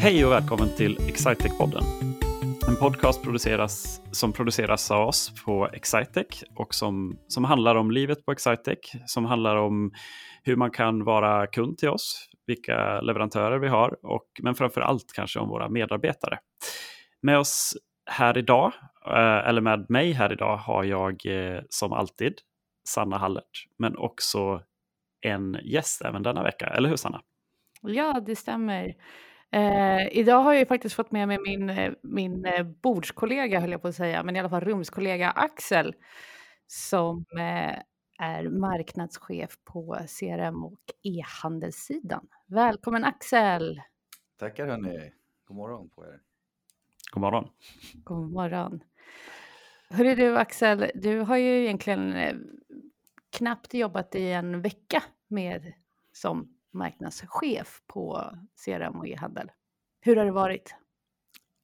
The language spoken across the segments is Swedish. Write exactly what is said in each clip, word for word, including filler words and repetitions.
Hej och välkommen till Excitech-podden. En podcast produceras, som produceras av oss på Excitech och som, som handlar om livet på Excitech. Som handlar om hur man kan vara kund till oss, vilka leverantörer vi har och men framförallt kanske om våra medarbetare. Med oss här idag, eller med mig här idag, har jag som alltid Sanna Hallert, men också en gäst även denna vecka, eller hur Sanna? Ja, det stämmer. Eh, idag har jag ju faktiskt fått med mig min, min bordskollega, höll jag på att säga, men i alla fall rumskollega Axel, som eh, är marknadschef på C R M och e-handelssidan. Välkommen Axel! Tackar hörni, god morgon på er. God morgon. God morgon. Hörru du Axel, du har ju egentligen knappt jobbat i en vecka med som marknadschef på C R M och e-handel. Hur har det varit?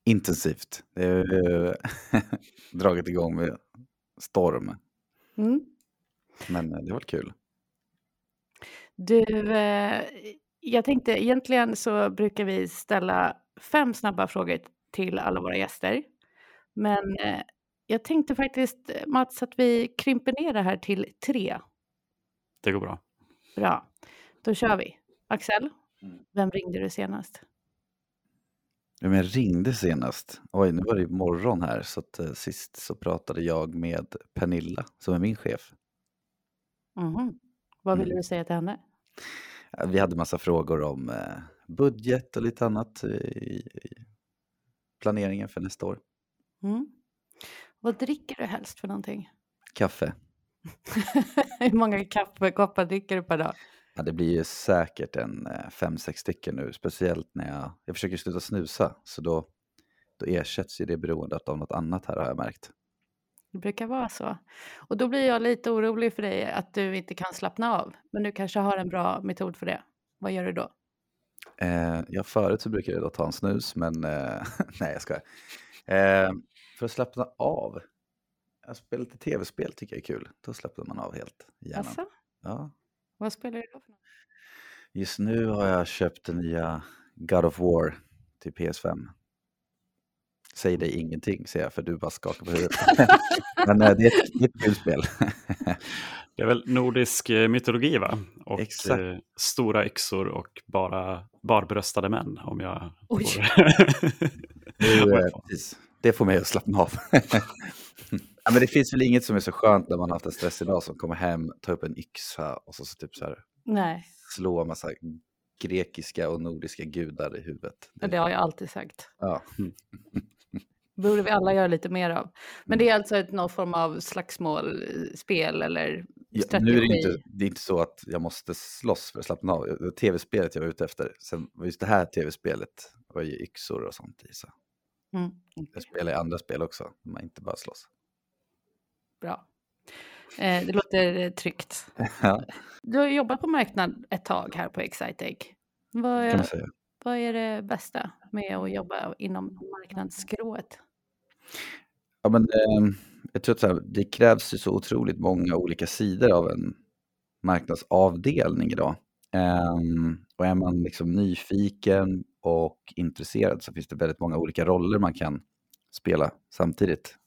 Intensivt. Det har dragit igång med storm. Mm. Men det var kul. Du, jag tänkte egentligen så brukar vi ställa fem snabba frågor till alla våra gäster. Men jag tänkte faktiskt, Mats, att vi krymper ner det här till tre. Det går bra. Bra. Då kör vi. Axel, vem ringde du senast? Ja, men jag ringde senast. Oj, nu var det morgon här. Så att, eh, sist så pratade jag med Pernilla som är min chef. Mm-hmm. Vad ville mm. du säga till henne? Ja, vi hade massa frågor om eh, budget och lite annat i, i planeringen för nästa år. Mm. Vad dricker du helst för någonting? Kaffe. Hur många kaffekoppar dricker du per dag? Ja, det blir ju säkert en fem sex stycken nu. Speciellt när jag, jag försöker sluta snusa. Så då, då ersätts ju det beroendet av något annat här, har jag märkt. Det brukar vara så. Och då blir jag lite orolig för dig att du inte kan slappna av. Men du kanske har en bra metod för det. Vad gör du då? Eh, ja, förut så brukar jag då ta en snus. Men eh, nej, jag skojar. Eh, för att slappna av. Jag spelar lite tv-spel, tycker jag är kul. Då slappnar man av helt hjärnan. Asså? Ja. Vad spelar du då för något? Just nu har jag köpt den nya God of War till P S fem. Säger dig ingenting, säger jag, för du bara skakar på huvudet. Men det är ett, ett kul spel. Det är väl nordisk mytologi, va? Och exakt. Stora yxor och bara barbröstade män, om jag Oj. Får. det, det får mig att slappna av. Ja, men det finns väl inget som är så skönt när man har haft en stressig dag som kommer hem, tar upp en yxa och så, så typ så här, nej, slå en massa grekiska och nordiska gudar i huvudet. Det, det har jag alltid sagt. Ja. Borde vi alla göra lite mer av. Men det är alltså ett, någon form av slagsmål, spel eller strategi. Ja, nu är det, inte, det är inte så att jag måste slåss för att slappna av. Det var tv-spelet jag var ute efter. Sen var just det här tv-spelet var ju yxor och sånt i. Så. Mm. Jag spelar i andra spel också. Man inte bara slåss. Bra. Eh, det låter tryggt. Ja. Du har jobbat på marknad ett tag här på Excitech. Vad är, vad är det bästa med att jobba inom marknadsskrået? Ja, men eh, jag tror att så här, det krävs ju så otroligt många olika sidor av en marknadsavdelning idag. Eh, och är man liksom nyfiken och intresserad så finns det väldigt många olika roller man kan spela samtidigt.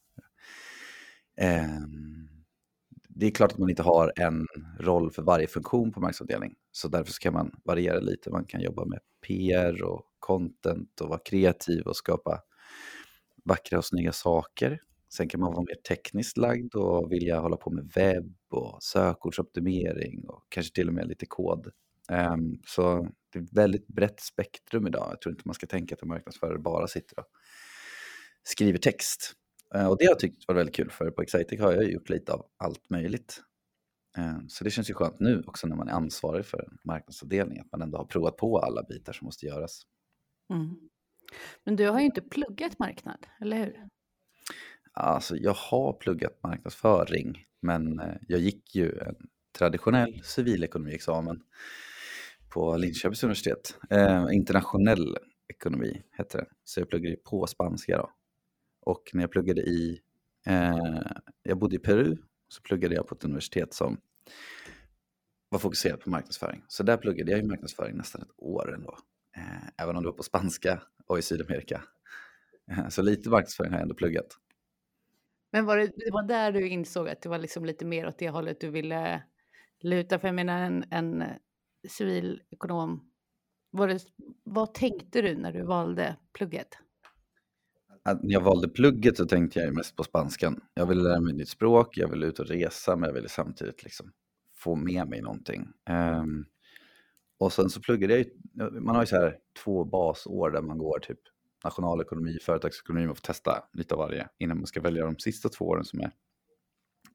Det är klart att man inte har en roll för varje funktion på marknadsavdelning, så därför så kan man variera lite. Man kan jobba med P R och content och vara kreativ och skapa vackra och snygga saker. Sen kan man vara mer tekniskt lagd och vilja hålla på med webb och sökordsoptimering och kanske till och med lite kod. Så det är ett väldigt brett spektrum idag. Jag tror inte man ska tänka att en marknadsförare bara sitter och skriver text. Och det har jag tyckt var väldigt kul, för på Excitech har jag gjort lite av allt möjligt. Så det känns ju skönt nu också när man är ansvarig för en marknadsavdelning att man ändå har provat på alla bitar som måste göras. Mm. Men du har ju inte pluggat marknad, eller hur? Alltså jag har pluggat marknadsföring, men jag gick ju en traditionell civilekonomiexamen på Linköpings universitet. Eh, internationell ekonomi heter det. Så jag pluggade ju på spanska då. Och när jag pluggade i, eh, jag bodde i Peru, så pluggade jag på ett universitet som var fokuserat på marknadsföring. Så där pluggade jag i marknadsföring nästan ett år ändå. Eh, även om det var på spanska och i Sydamerika. Så lite marknadsföring har jag ändå pluggat. Men var det, det var där du insåg att det var liksom lite mer åt det hållet du ville luta? För jag menar en, en civilekonom. Var det, vad tänkte du när du valde plugget? Att när jag valde plugget så tänkte jag mest på spanskan. Jag ville lära mig nytt språk, jag ville ut och resa, men jag ville samtidigt liksom få med mig någonting. Um, och sen så pluggade jag ju, man har ju så här två basår där man går typ nationalekonomi, företagsekonomi, man får testa lite av varje innan man ska välja de sista två åren som är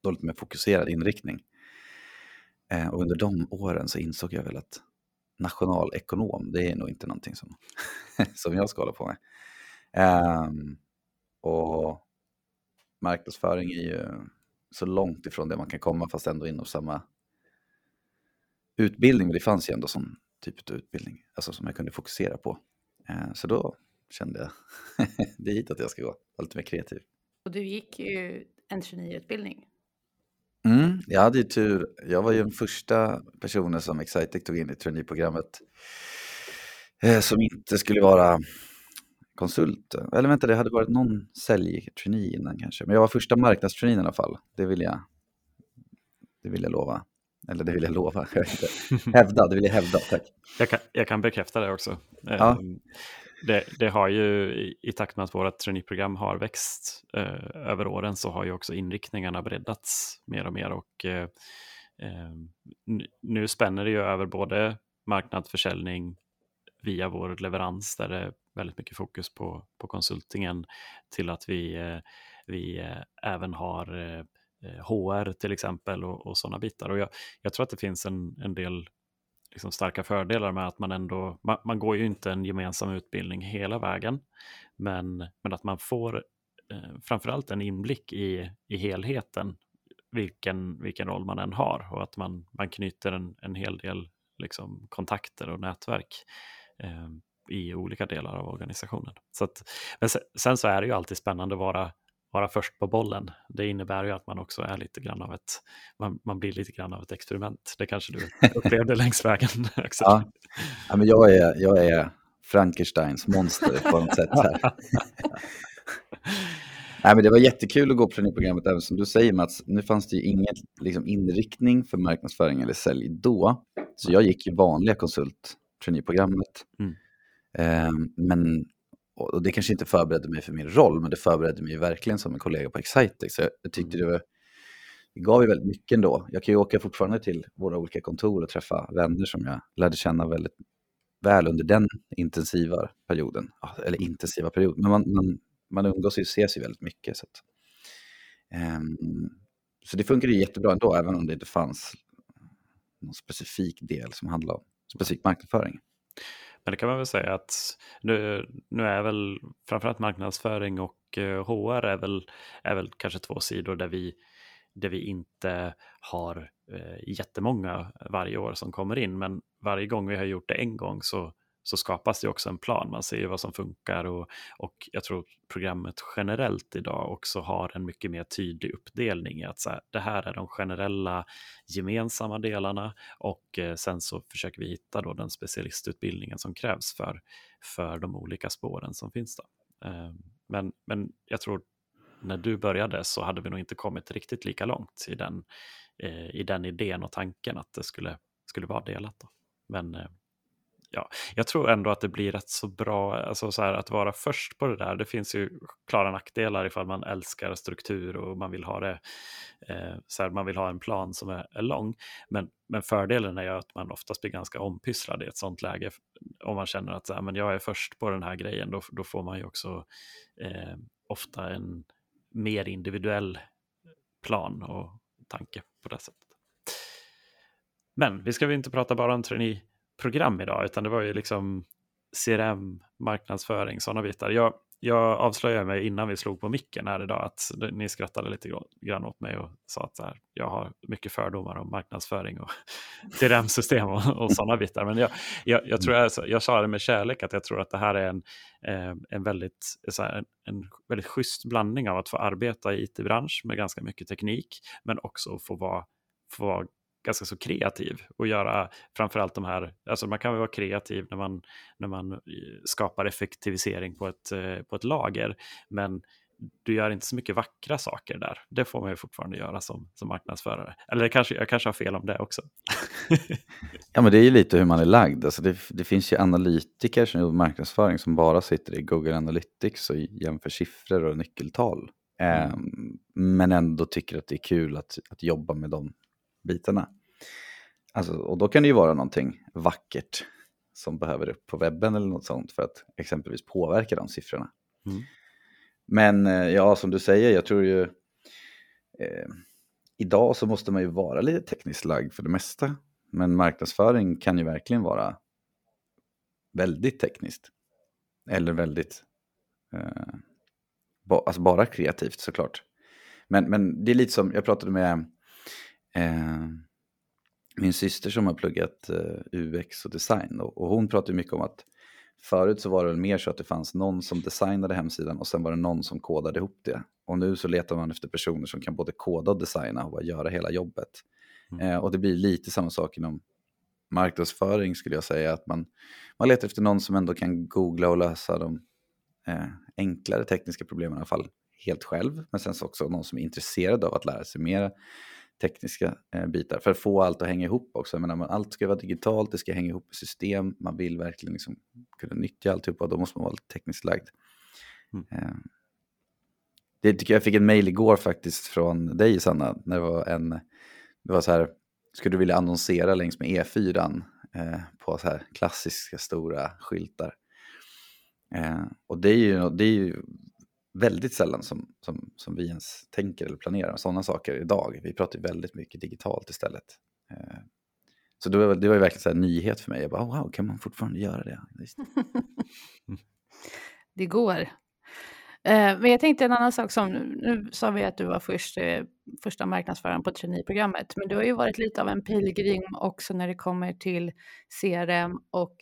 då lite mer fokuserad inriktning. Uh, och under de åren så insåg jag väl att nationalekonom, det är nog inte någonting som, som jag ska hålla på med. Um, och marknadsföring är ju så långt ifrån det man kan komma fast ändå inom samma utbildning, men det fanns ju ändå sån typ av utbildning alltså som jag kunde fokusera på, uh, så då kände jag det är hit att jag ska gå, lite mer kreativ. Och du gick ju en tjugonio-utbildning. Mm, jag hade ju tur, jag var ju den första personen som Excitech tog in i trainee-programmet eh, som inte skulle vara konsult, eller vänta, det hade varit någon säljtrainee innan kanske, men jag var första marknadstrainee i alla fall, det vill jag det vill jag lova eller det vill jag lova, jag vet inte. hävda, det vill jag hävda, tack. Jag kan, jag kan bekräfta det också. Ja. det, det har ju i, i takt med att vårt traineeprogram har växt eh, över åren så har ju också inriktningarna breddats mer och mer och eh, nu spänner det ju över både marknadsförsäljning via vår leverans där det väldigt mycket fokus på, på konsultingen till att vi, vi även har H R till exempel och, och sådana bitar. Och jag, jag tror att det finns en, en del liksom starka fördelar med att man ändå, man, man går ju inte en gemensam utbildning hela vägen, men, men att man får eh, framförallt en inblick i, i helheten, vilken, vilken roll man än har och att man, man knyter en, en hel del liksom, kontakter och nätverk eh, i olika delar av organisationen. Så att, men sen, sen så är det ju alltid spännande att vara, vara först på bollen. Det innebär ju att man också är lite grann av ett, man, man blir lite grann av ett experiment. Det kanske du upplevde längs vägen. Ja. Ja, men jag är, jag är Frankensteins monster på något sätt här. Nej, men det var jättekul att gå på det programmet, även som du säger Mats, nu fanns det ju ingen liksom, inriktning för marknadsföring eller sälj då, så jag gick ju vanliga konsulttraineeprogrammet. Mm. Men, och det kanske inte förberedde mig för min roll, men det förberedde mig verkligen som en kollega på Excitech, så jag tyckte det, var, det gav ju väldigt mycket ändå. Jag kan ju åka fortfarande till våra olika kontor och träffa vänner som jag lärde känna väldigt väl under den intensiva perioden, eller intensiva perioden, men man, man, man umgås ju och ses ju väldigt mycket, så, att, um, så det funkar ju jättebra ändå, även om det inte fanns någon specifik del som handlade om specifik marknadsföring. Men det kan man väl säga att nu, nu är väl framförallt marknadsföring och H R är väl, är väl kanske två sidor där vi, där vi inte har eh, jättemånga varje år som kommer in. Men varje gång vi har gjort det en gång så, så skapas det också en plan. Man ser ju vad som funkar och, och jag tror programmet generellt idag också har en mycket mer tydlig uppdelning i att så här, det här är de generella gemensamma delarna och eh, sen så försöker vi hitta då den specialistutbildningen som krävs för, för de olika spåren som finns då. Eh, men, men jag tror när du började så hade vi nog inte kommit riktigt lika långt i den, eh, i den idén och tanken att det skulle, skulle vara delat då. Men eh, ja, jag tror ändå att det blir rätt så bra alltså så här, att vara först på det där. Det finns ju klara nackdelar ifall man älskar struktur och man vill ha det eh, så här, man vill ha en plan som är, är lång. Men, men fördelen är ju att man oftast blir ganska ompysslad i ett sånt läge. Om man känner att så här, men jag är först på den här grejen, då, då får man ju också eh, ofta en mer individuell plan och tanke på det sättet. Men vi ska väl inte prata bara om trainee program idag, utan det var ju liksom C R M, marknadsföring, sådana bitar. Jag, jag avslöjade mig innan vi slog på micken här idag att ni skrattade lite grann åt mig och sa att så här, jag har mycket fördomar om marknadsföring och C R M-system och, och sådana bitar. Men jag, jag, jag tror jag, jag sa det med kärlek att jag tror att det här är en, en, väldigt, så här, en, en väldigt schysst blandning av att få arbeta i I T-bransch med ganska mycket teknik, men också få vara, få vara ganska så kreativ och göra framförallt de här, alltså man kan väl vara kreativ när man, när man skapar effektivisering på ett, på ett lager, men du gör inte så mycket vackra saker där. Det får man ju fortfarande göra som, som marknadsförare. Eller kanske, jag kanske har fel om det också. Ja, men det är ju lite hur man är lagd. Alltså det, det finns ju analytiker som gör marknadsföring som bara sitter i Google Analytics och jämför siffror och nyckeltal. Mm. Eh, men ändå tycker att det är kul att, att jobba med de bitarna. Alltså, och då kan det ju vara någonting vackert som behöver upp på webben eller något sånt för att exempelvis påverka de siffrorna. Mm. Men ja, som du säger, jag tror ju eh, idag så måste man ju vara lite tekniskt lagd för det mesta. Men marknadsföring kan ju verkligen vara väldigt tekniskt. Eller väldigt, eh, ba, alltså bara kreativt såklart. Men, men det är lite som, jag pratade med eh, min syster som har pluggat eh, U X och design. Och, och hon pratade mycket om att förut så var det mer så att det fanns någon som designade hemsidan och sen var det någon som kodade ihop det. Och nu så letar man efter personer som kan både koda och designa och göra hela jobbet. Mm. Eh, och det blir lite samma sak inom marknadsföring skulle jag säga. Att man, man letar efter någon som ändå kan googla och lösa de eh, enklare tekniska problemen i alla fall helt själv. Men sen så också någon som är intresserad av att lära sig mer tekniska eh, bitar. För att få allt att hänga ihop också. Jag menar, allt ska vara digitalt, det ska hänga ihop i system. Man vill verkligen liksom kunna nyttja alltihop och då måste man vara lite tekniskt lagd. Mm. Eh, det tycker jag, jag fick en mejl igår faktiskt från dig, Sanna. När det var en, det var så här, skulle du vilja annonsera längs med E fyra eh, på så här klassiska stora skyltar. Eh, och det är ju, det är ju väldigt sällan som, som, som vi ens tänker eller planerar sådana saker idag. Vi pratar ju väldigt mycket digitalt istället. Så det var, det var ju verkligen så här en nyhet för mig. Jag bara, wow, kan man fortfarande göra det? Det går. Men jag tänkte en annan sak som, nu sa vi att du var först, första marknadsföraren på traineeprogrammet. Men du har ju varit lite av en pilgrim också när det kommer till C R M och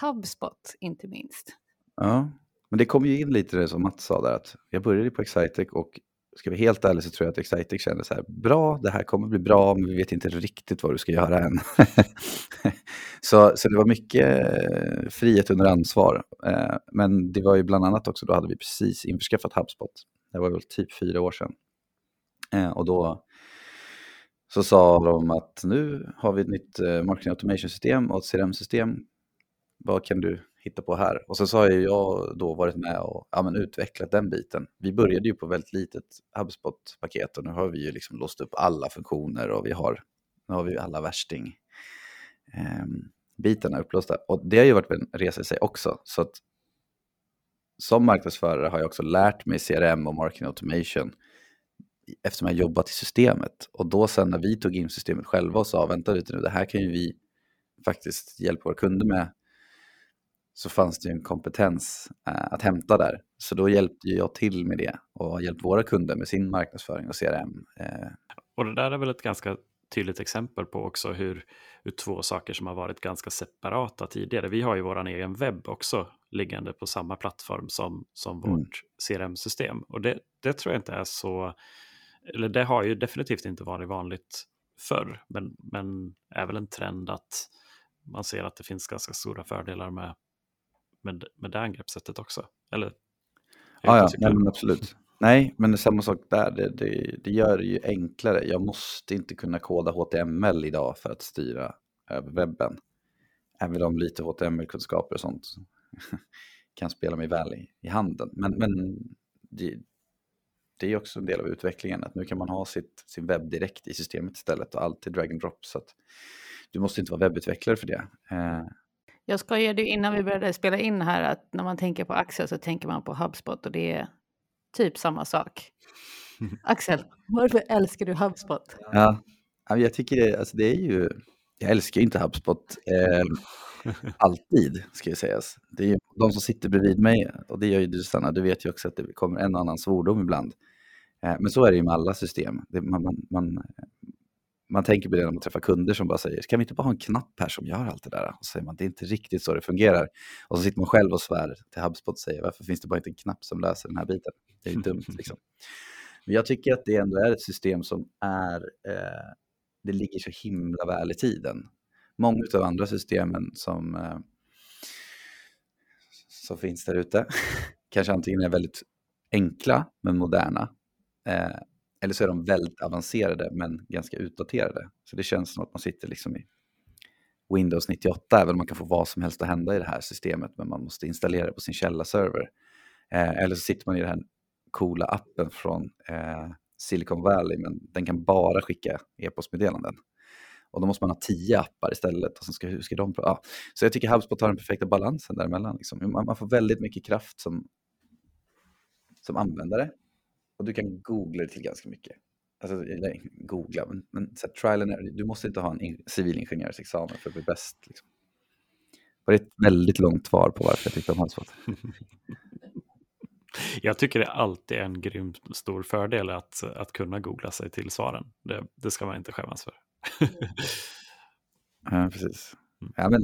HubSpot inte minst. Ja. Men det kom ju in lite det som Mats sa där, att jag började på Excitech och ska vi helt ärligt så tror jag att Excitech kände så här, bra, det här kommer bli bra, men vi vet inte riktigt vad du ska göra än. så, så det var mycket frihet under ansvar. Men det var ju bland annat också, då hade vi precis införskaffat HubSpot. Det var väl typ fyra år sedan. Och då så sa de att nu har vi ett nytt marketing automation-system och ett C R M-system. Vad kan du hitta på här? Och så, så har jag då varit med och ja, men utvecklat den biten. Vi började ju på väldigt litet HubSpot-paket och nu har vi ju liksom låst upp alla funktioner och vi har, nu har vi alla värsting eh, bitarna upplåsta. Och det har ju varit en resa i sig också. Så att som marknadsförare har jag också lärt mig C R M och marketing automation eftersom jag jobbat i systemet. Och då sen när vi tog in systemet själva och sa, vänta lite nu, det här kan ju vi faktiskt hjälpa våra kunder med. Så fanns det ju en kompetens att hämta där. Så då hjälpte jag till med det och hjälpte våra kunder med sin marknadsföring och C R M. Och det där är väl ett ganska tydligt exempel på också hur, hur två saker som har varit ganska separata tidigare. Vi har ju vår egen webb också liggande på samma plattform som, som mm. vårt C R M-system. Och det, det tror jag inte är så, eller det har ju definitivt inte varit vanligt förr. Men, men är väl en trend att man ser att det finns ganska stora fördelar med Med, med det angreppssättet också. Eller, ja, ja nej, men absolut. Nej, men det är samma sak där. Det, det, det gör det ju enklare. Jag måste inte kunna koda H T M L idag för att styra över webben. Även om lite H T M L-kunskaper och sånt kan spela mig väl i, i handen. Men, men det, det är också en del av utvecklingen. Att nu kan man ha sitt, sin webb direkt i systemet istället. Och allt är drag and drop. Så att du måste inte vara webbutvecklare för det. Eh, Jag skojade ju innan vi började spela in här att när man tänker på Axel så tänker man på HubSpot och det är typ samma sak. Axel, varför älskar du HubSpot? Ja, jag tycker det, alltså det är ju, jag älskar ju inte HubSpot eh, alltid ska jag säga. Det är ju de som sitter bredvid mig och det gör ju du Sanna, du vet ju också att det kommer en och annan svordom ibland. Eh, men så är det ju med alla system. Det, man, man, man Man tänker på det när man träffar kunder som bara säger, kan vi inte bara ha en knapp här som gör allt det där? Och så säger man, det är inte riktigt så det fungerar. Och så sitter man själv och svär till HubSpot och säger, varför finns det bara inte en knapp som löser den här biten? Det är ju dumt liksom. Men jag tycker att det ändå är ett system som är eh, det ligger så himla väl i tiden. Många av andra systemen som, som finns där ute kanske antingen är väldigt enkla men moderna, eh, eller så är de väldigt avancerade men ganska utdaterade. Så det känns som att man sitter liksom i Windows nittioåtta, även om man kan få vad som helst att hända i det här systemet, men man måste installera det på sin källarserver. Eh, eller så sitter man i den här coola appen från eh, Silicon Valley, men den kan bara skicka e-postmeddelanden. Och då måste man ha tio appar istället. Och sen ska, hur ska de... Ja. Så jag tycker HubSpot har den perfekta balansen däremellan. Liksom. Man, man får väldigt mycket kraft som, som användare. Och du kan googla det till ganska mycket. Alltså, nej, googla. Men, men så här, trial and error, du måste inte ha en in, civilingenjörsexamen för att bli bäst. Liksom. Det är ett väldigt långt svar på varför jag tyckte om HubSpot. Jag tycker det alltid är en grym stor fördel att, att kunna googla sig till svaren. Det, det ska man inte skämmas för. Ja, precis. Ja, men,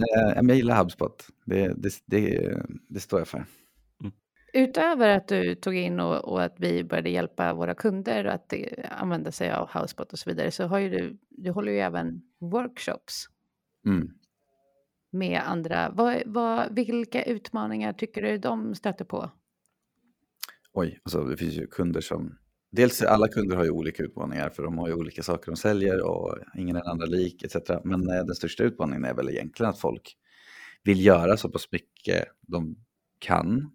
jag gillar HubSpot. Det, det, det, det står jag för. Mm. Utöver att du tog in och, och att vi började hjälpa våra kunder att använda sig av HubSpot och så vidare, så har ju du, du håller ju även workshops mm. med andra. Vad, vad, vilka utmaningar tycker du de stöter på? Oj, alltså det finns ju kunder som... Dels alla kunder har ju olika utmaningar, för de har ju olika saker de säljer och ingen är andra lik et cetera. Men den största utmaningen är väl egentligen att folk vill göra så pass mycket de kan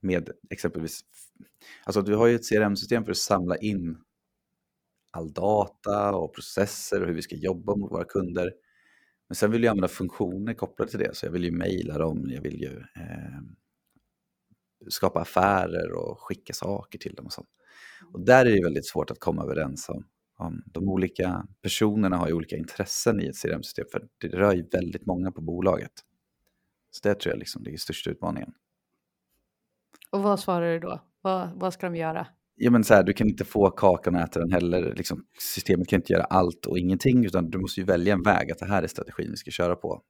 med exempelvis... Alltså du har ju ett C R M-system för att samla in all data och processer och hur vi ska jobba mot våra kunder. Men sen vill jag använda funktioner kopplade till det, så jag vill ju mejla dem, jag vill ju... Eh, skapa affärer och skicka saker till dem och sånt. Och där är det väldigt svårt att komma överens om, om de olika personerna har ju olika intressen i ett C R M-system, för det rör ju väldigt många på bolaget. Så det tror jag liksom det är största utmaningen. Och vad svarar du då? Vad, vad ska de göra? Ja, men så här, du kan inte få kakan och äta den heller. Liksom, systemet kan inte göra allt och ingenting, utan du måste ju välja en väg att det här är strategin vi ska köra på.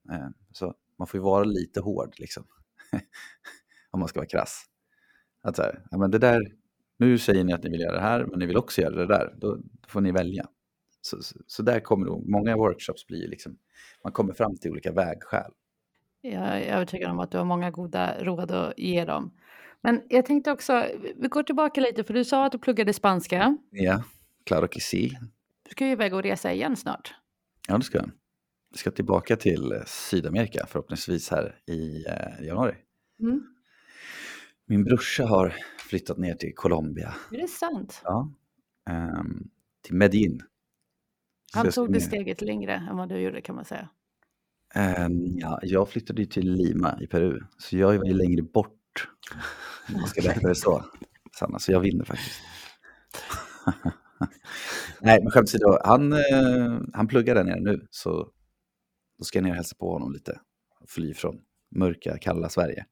Så man får ju vara lite hård liksom. Om man ska vara krass. Att så här, ja, men det där, nu säger ni att ni vill göra det här, men ni vill också göra det där. Då, då får ni välja. Så, så, så där kommer då, många workshops blir liksom, man kommer fram till olika vägskäl. Jag är övertygad om att du har många goda råd att ge dem. Men jag tänkte också, vi går tillbaka lite, för du sa att du pluggade spanska. Ja, claro que sí. Du ska ju iväg och resa igen snart. Ja, det ska jag. Jag ska tillbaka till Sydamerika, förhoppningsvis här i eh, januari. Mm. Min brorsa har flyttat ner till Colombia. Är det sant? Ja, um, till Medellín. Han tog det steget längre än vad du gjorde, kan man säga. Um, ja, jag flyttade ju till Lima i Peru. Så jag var ju längre bort. Man ska lära det så. Sanna, så jag vinner faktiskt. Nej, men skämt åsido. Han, uh, han pluggar där nere nu. Så då ska jag ner och hälsa på honom lite. Fly från mörka, kalla Sverige.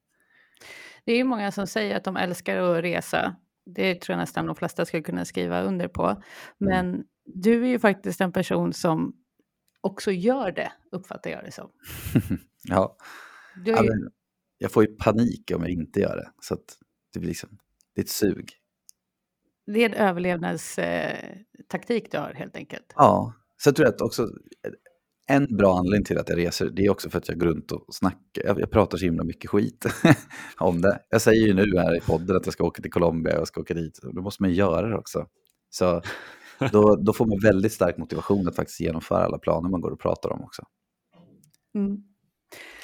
Det är ju många som säger att de älskar att resa. Det tror jag nästan de flesta skulle kunna skriva under på. Men mm. du är ju faktiskt en person som också gör det, uppfattar jag det som. Ja, du är... alltså, jag får ju panik om jag inte gör det. Så att det blir liksom, det är ett sug. Det är en överlevnadstaktik eh, du har helt enkelt. Ja, så jag tror att också... En bra anledning till att jag reser, det är också för att jag går runt och snackar. Jag, jag pratar så himla mycket skit om det. Jag säger ju nu här i podden att jag ska åka till Colombia och jag ska åka dit. Då måste man göra det också. Så då, då får man väldigt stark motivation att faktiskt genomföra alla planer man går och pratar om också. Mm.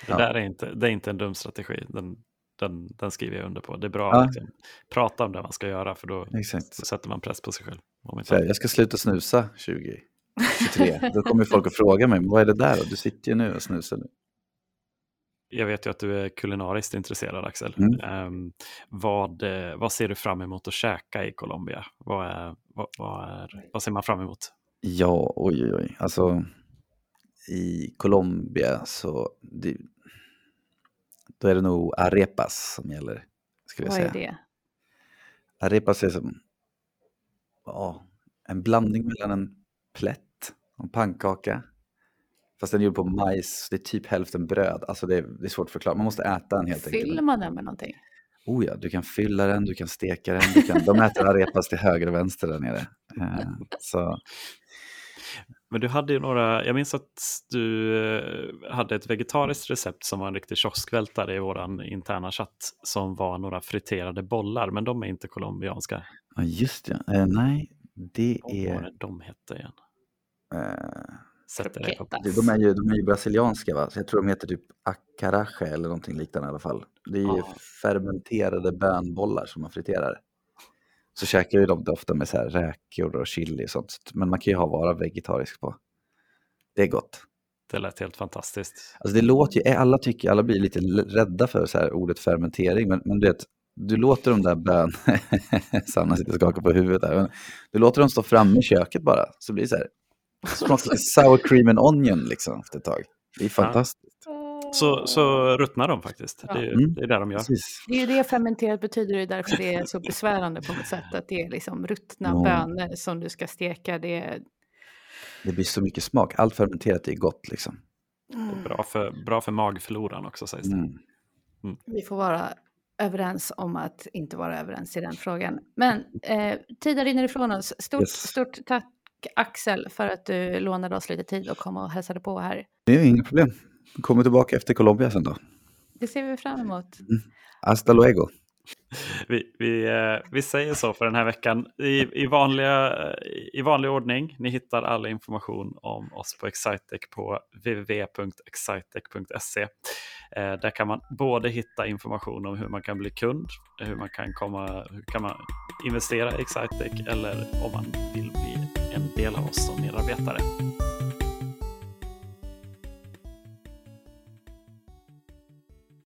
Ja. Det där är inte, det är inte en dum strategi. Den, den, den skriver jag under på. Det är bra ja. att liksom, prata om det man ska göra, för då Exakt. sätter man press på sig själv. Så, jag ska sluta snusa tjugo tjugotre. Då kommer folk att fråga mig, vad är det där då? Du sitter ju nu och snusar nu. Jag vet ju att du är kulinariskt intresserad, Axel. Mm. Um, vad, vad ser du fram emot att käka i Colombia? Vad, är, vad, vad, är, vad ser man fram emot? Ja, oj, oj, oj. Alltså, i Colombia så det, då är det nog arepas som gäller, skulle jag säga. Vad är det? Arepas är som åh, en blandning mellan en plätt, en pannkaka, fast den är gjord på majs, det är typ hälften bröd, alltså det är, det är svårt att förklara, man måste äta den helt enkelt. Fyller man den med någonting? Oh ja, du kan fylla den, du kan steka den, du kan, de äter arepas till höger och vänster där nere. Så. Men du hade ju några, jag minns att du hade ett vegetariskt recept som var en riktig kioskvältare i våran interna chatt som var några friterade bollar, men de är inte colombianska. Ja just det, uh, nej det är... Vad var det de hette igen? Uh... De är, ju, de är ju brasilianska va? Så jag tror de heter typ acarajé eller någonting liknande i alla fall. Det är ju ah. fermenterade bönbollar som man friterar. Så käkar ju de ofta med så här räkor och chili och sånt. Men man kan ju ha vara vegetarisk på. Det är gott. Det lät helt fantastiskt. Alltså det låter ju, alla tycker, alla blir lite rädda för så här ordet fermentering. Men, men du vet, du låter de där bön... Sanna sitter och skakar på huvudet där. Men du låter dem stå framme i köket bara. Så blir det så här... sour cream and onion liksom efter ett tag. Det är fantastiskt. Ja. Så, så ruttnar de faktiskt. Ja. Det, är, mm. det är där de gör. Precis. Det är ju det fermenterat betyder. Det är därför det är så besvärande på något sätt. Att det är liksom ruttna ja. bönor som du ska steka. Det, är... det blir så mycket smak. Allt fermenterat är gott liksom. Mm. Bra, för, bra för magfloran också sägs det. Mm. Mm. Vi får vara överens om att inte vara överens i den frågan. Men eh, tiden rinner ifrån oss. Stort, yes. stort tack. Axel för att du lånade oss lite tid och kom och hälsade på här. Det är inga problem. Kommer tillbaka efter Colombia sen då. Det ser vi fram emot. Mm. Hasta luego. Vi, vi, vi säger så för den här veckan. I, i, vanliga, I vanlig ordning. Ni hittar all information om oss på Excitech på w w w punkt excitech punkt s e. Där kan man både hitta information om hur man kan bli kund, hur man kan, komma, hur kan man investera i Excitech eller om man vill bli en del av oss som medarbetare.